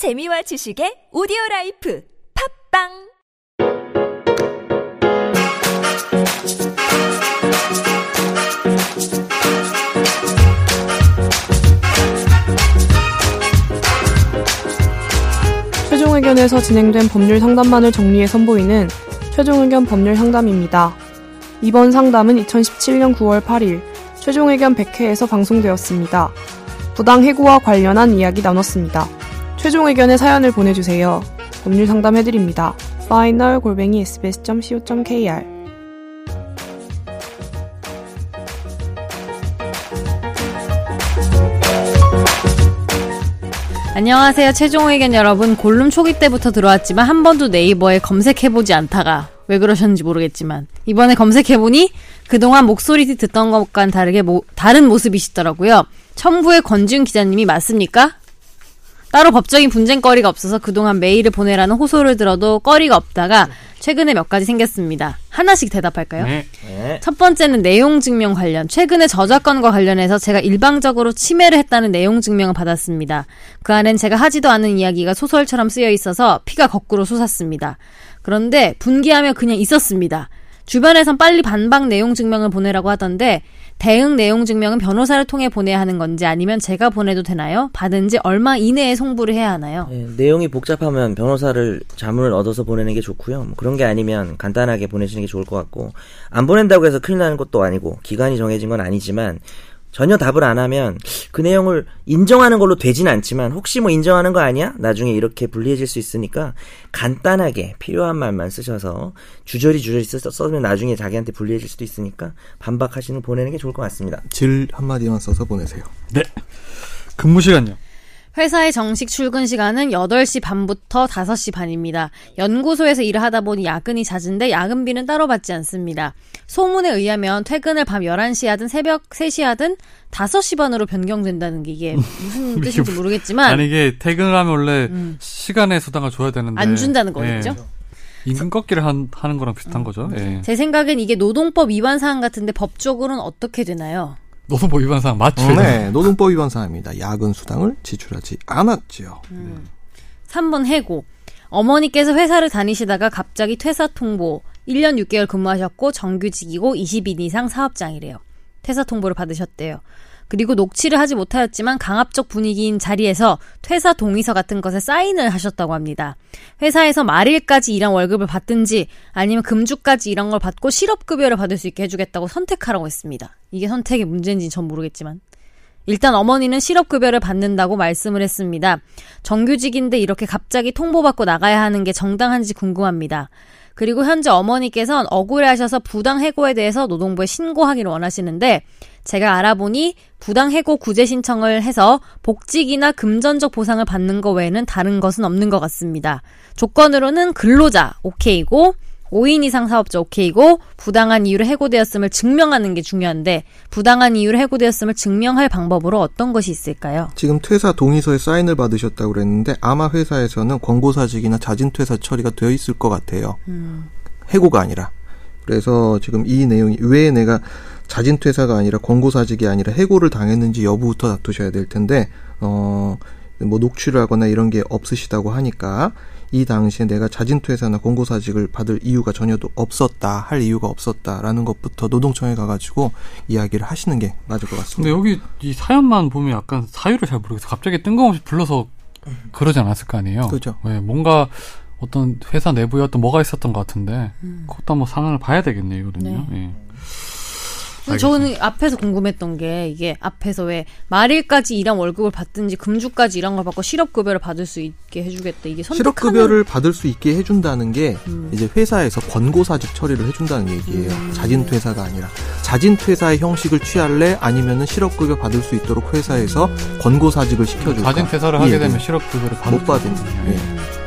재미와 지식의 오디오라이프 팟빵 최종 의견에서 진행된 법률 상담만을 정리해 선보이는 최종 의견 법률 상담입니다. 이번 상담은 2017년 9월 8일 최종 의견 100회에서 방송되었습니다. 부당 해고와 관련한 이야기 나눴습니다. 최종 의견의 사연을 보내주세요. 법률 상담해드립니다. final@sbs.co.kr 안녕하세요. 최종 의견 여러분. 골룸 초기 때부터 들어왔지만 한 번도 네이버에 검색해보지 않다가 왜 그러셨는지 모르겠지만 이번에 검색해보니 그동안 목소리 듣던 것과는 다르게 다른 모습이시더라고요. 청부의 권지훈 기자님이 맞습니까? 따로 법적인 분쟁거리가 없어서 그동안 메일을 보내라는 호소를 들어도 거리가 없다가 최근에 몇 가지 생겼습니다. 하나씩 대답할까요? 네. 첫 번째는 내용 증명 관련. 최근에 저작권과 관련해서 제가 일방적으로 침해를 했다는 내용 증명을 받았습니다. 그 안엔 제가 하지도 않은 이야기가 소설처럼 쓰여 있어서 피가 거꾸로 솟았습니다. 그런데 분개하며 그냥 있었습니다. 주변에선 빨리 반박 내용 증명을 보내라고 하던데 대응 내용 증명은 변호사를 통해 보내야 하는 건지 아니면 제가 보내도 되나요? 받은 지 얼마 이내에 송부를 해야 하나요? 네, 내용이 복잡하면 변호사를 자문을 얻어서 보내는 게 좋고요. 뭐 그런 게 아니면 간단하게 보내시는 게 좋을 것 같고 안 보낸다고 해서 큰일 나는 것도 아니고 기간이 정해진 건 아니지만 전혀 답을 안 하면 그 내용을 인정하는 걸로 되진 않지만 혹시 뭐 인정하는 거 아니야? 나중에 이렇게 불리해질 수 있으니까 간단하게 필요한 말만 쓰셔서 주저리 써면 나중에 자기한테 불리해질 수도 있으니까 반박하시는 보내는 게 좋을 것 같습니다. 질 한마디만 써서 보내세요. 네. 근무 시간요. 회사의 정식 출근 시간은 8시 반부터 5시 반입니다. 연구소에서 일을 하다 보니 야근이 잦은데 야근비는 따로 받지 않습니다. 소문에 의하면 퇴근을 밤 11시 하든 새벽 3시 하든 5시 반으로 변경된다는 게 이게 무슨 뜻인지 모르겠지만 아니 이게 퇴근을 하면 원래 시간의 수당을 줘야 되는데 안 준다는 거겠죠? 네. 임금 꺾기를 하는 거랑 비슷한 거죠. 네. 제 생각엔 이게 노동법 위반 사항 같은데 법적으로는 어떻게 되나요? 노동법 위반 사항 맞죠? 네, 노동법 위반 사항입니다. 야근 수당을 지출하지 않았지요. 3번 해고. 어머니께서 회사를 다니시다가 갑자기 퇴사 통보. 1년 6개월 근무하셨고 정규직이고 20인 이상 사업장이래요. 퇴사 통보를 받으셨대요. 그리고 녹취를 하지 못하였지만 강압적 분위기인 자리에서 퇴사 동의서 같은 것에 사인을 하셨다고 합니다. 회사에서 말일까지 일한 월급을 받든지 아니면 금주까지 일한 걸 받고 실업급여를 받을 수 있게 해주겠다고 선택하라고 했습니다. 이게 선택의 문제인지는 전 모르겠지만. 일단 어머니는 실업급여를 받는다고 말씀을 했습니다. 정규직인데 이렇게 갑자기 통보받고 나가야 하는 게 정당한지 궁금합니다. 그리고 현재 어머니께서는 억울해하셔서 부당해고에 대해서 노동부에 신고하기를 원하시는데 제가 알아보니 부당해고 구제 신청을 해서 복직이나 금전적 보상을 받는 것 외에는 다른 것은 없는 것 같습니다. 조건으로는 근로자 오케이고 5인 이상 사업자 오케이고 부당한 이유로 해고되었음을 증명하는 게 중요한데 부당한 이유로 해고되었음을 증명할 방법으로 어떤 것이 있을까요? 지금 퇴사 동의서에 사인을 받으셨다고 그랬는데 아마 회사에서는 권고사직이나 자진퇴사 처리가 되어 있을 것 같아요. 해고가 아니라. 그래서 지금 이 내용이 왜 내가 자진퇴사가 아니라 권고사직이 아니라 해고를 당했는지 여부부터 다투셔야 될 텐데 뭐 녹취를 하거나 이런 게 없으시다고 하니까 이 당시에 내가 자진퇴사나 권고사직을 받을 이유가 전혀 없었다, 할 이유가 없었다라는 것부터 노동청에 가가지고 이야기를 하시는 게 맞을 것 같습니다. 근데 여기 이 사연만 보면 약간 사유를 잘 모르겠어요. 갑자기 뜬금없이 불러서 그러지 않았을 거 아니에요. 그렇죠. 네, 뭔가 어떤 회사 내부에 어떤 뭐가 있었던 것 같은데 그것도 한번 상황을 봐야 되겠네요. 이거든요. 네. 예. 저는 앞에서 궁금했던 게 이게 앞에서 왜 말일까지 일한 월급을 받든지 금주까지 일한 걸 받고 실업급여를 받을 수 있게 해주겠다. 이게 실업급여를 받을 수 있게 해준다는 게 이제 회사에서 권고사직 처리를 해준다는 얘기예요. 자진퇴사가 아니라 자진퇴사의 형식을 취할래 아니면은 실업급여 받을 수 있도록 회사에서 권고사직을 시켜줄까. 자진퇴사를 하게 되면 실업급여를 못 받는 거예요.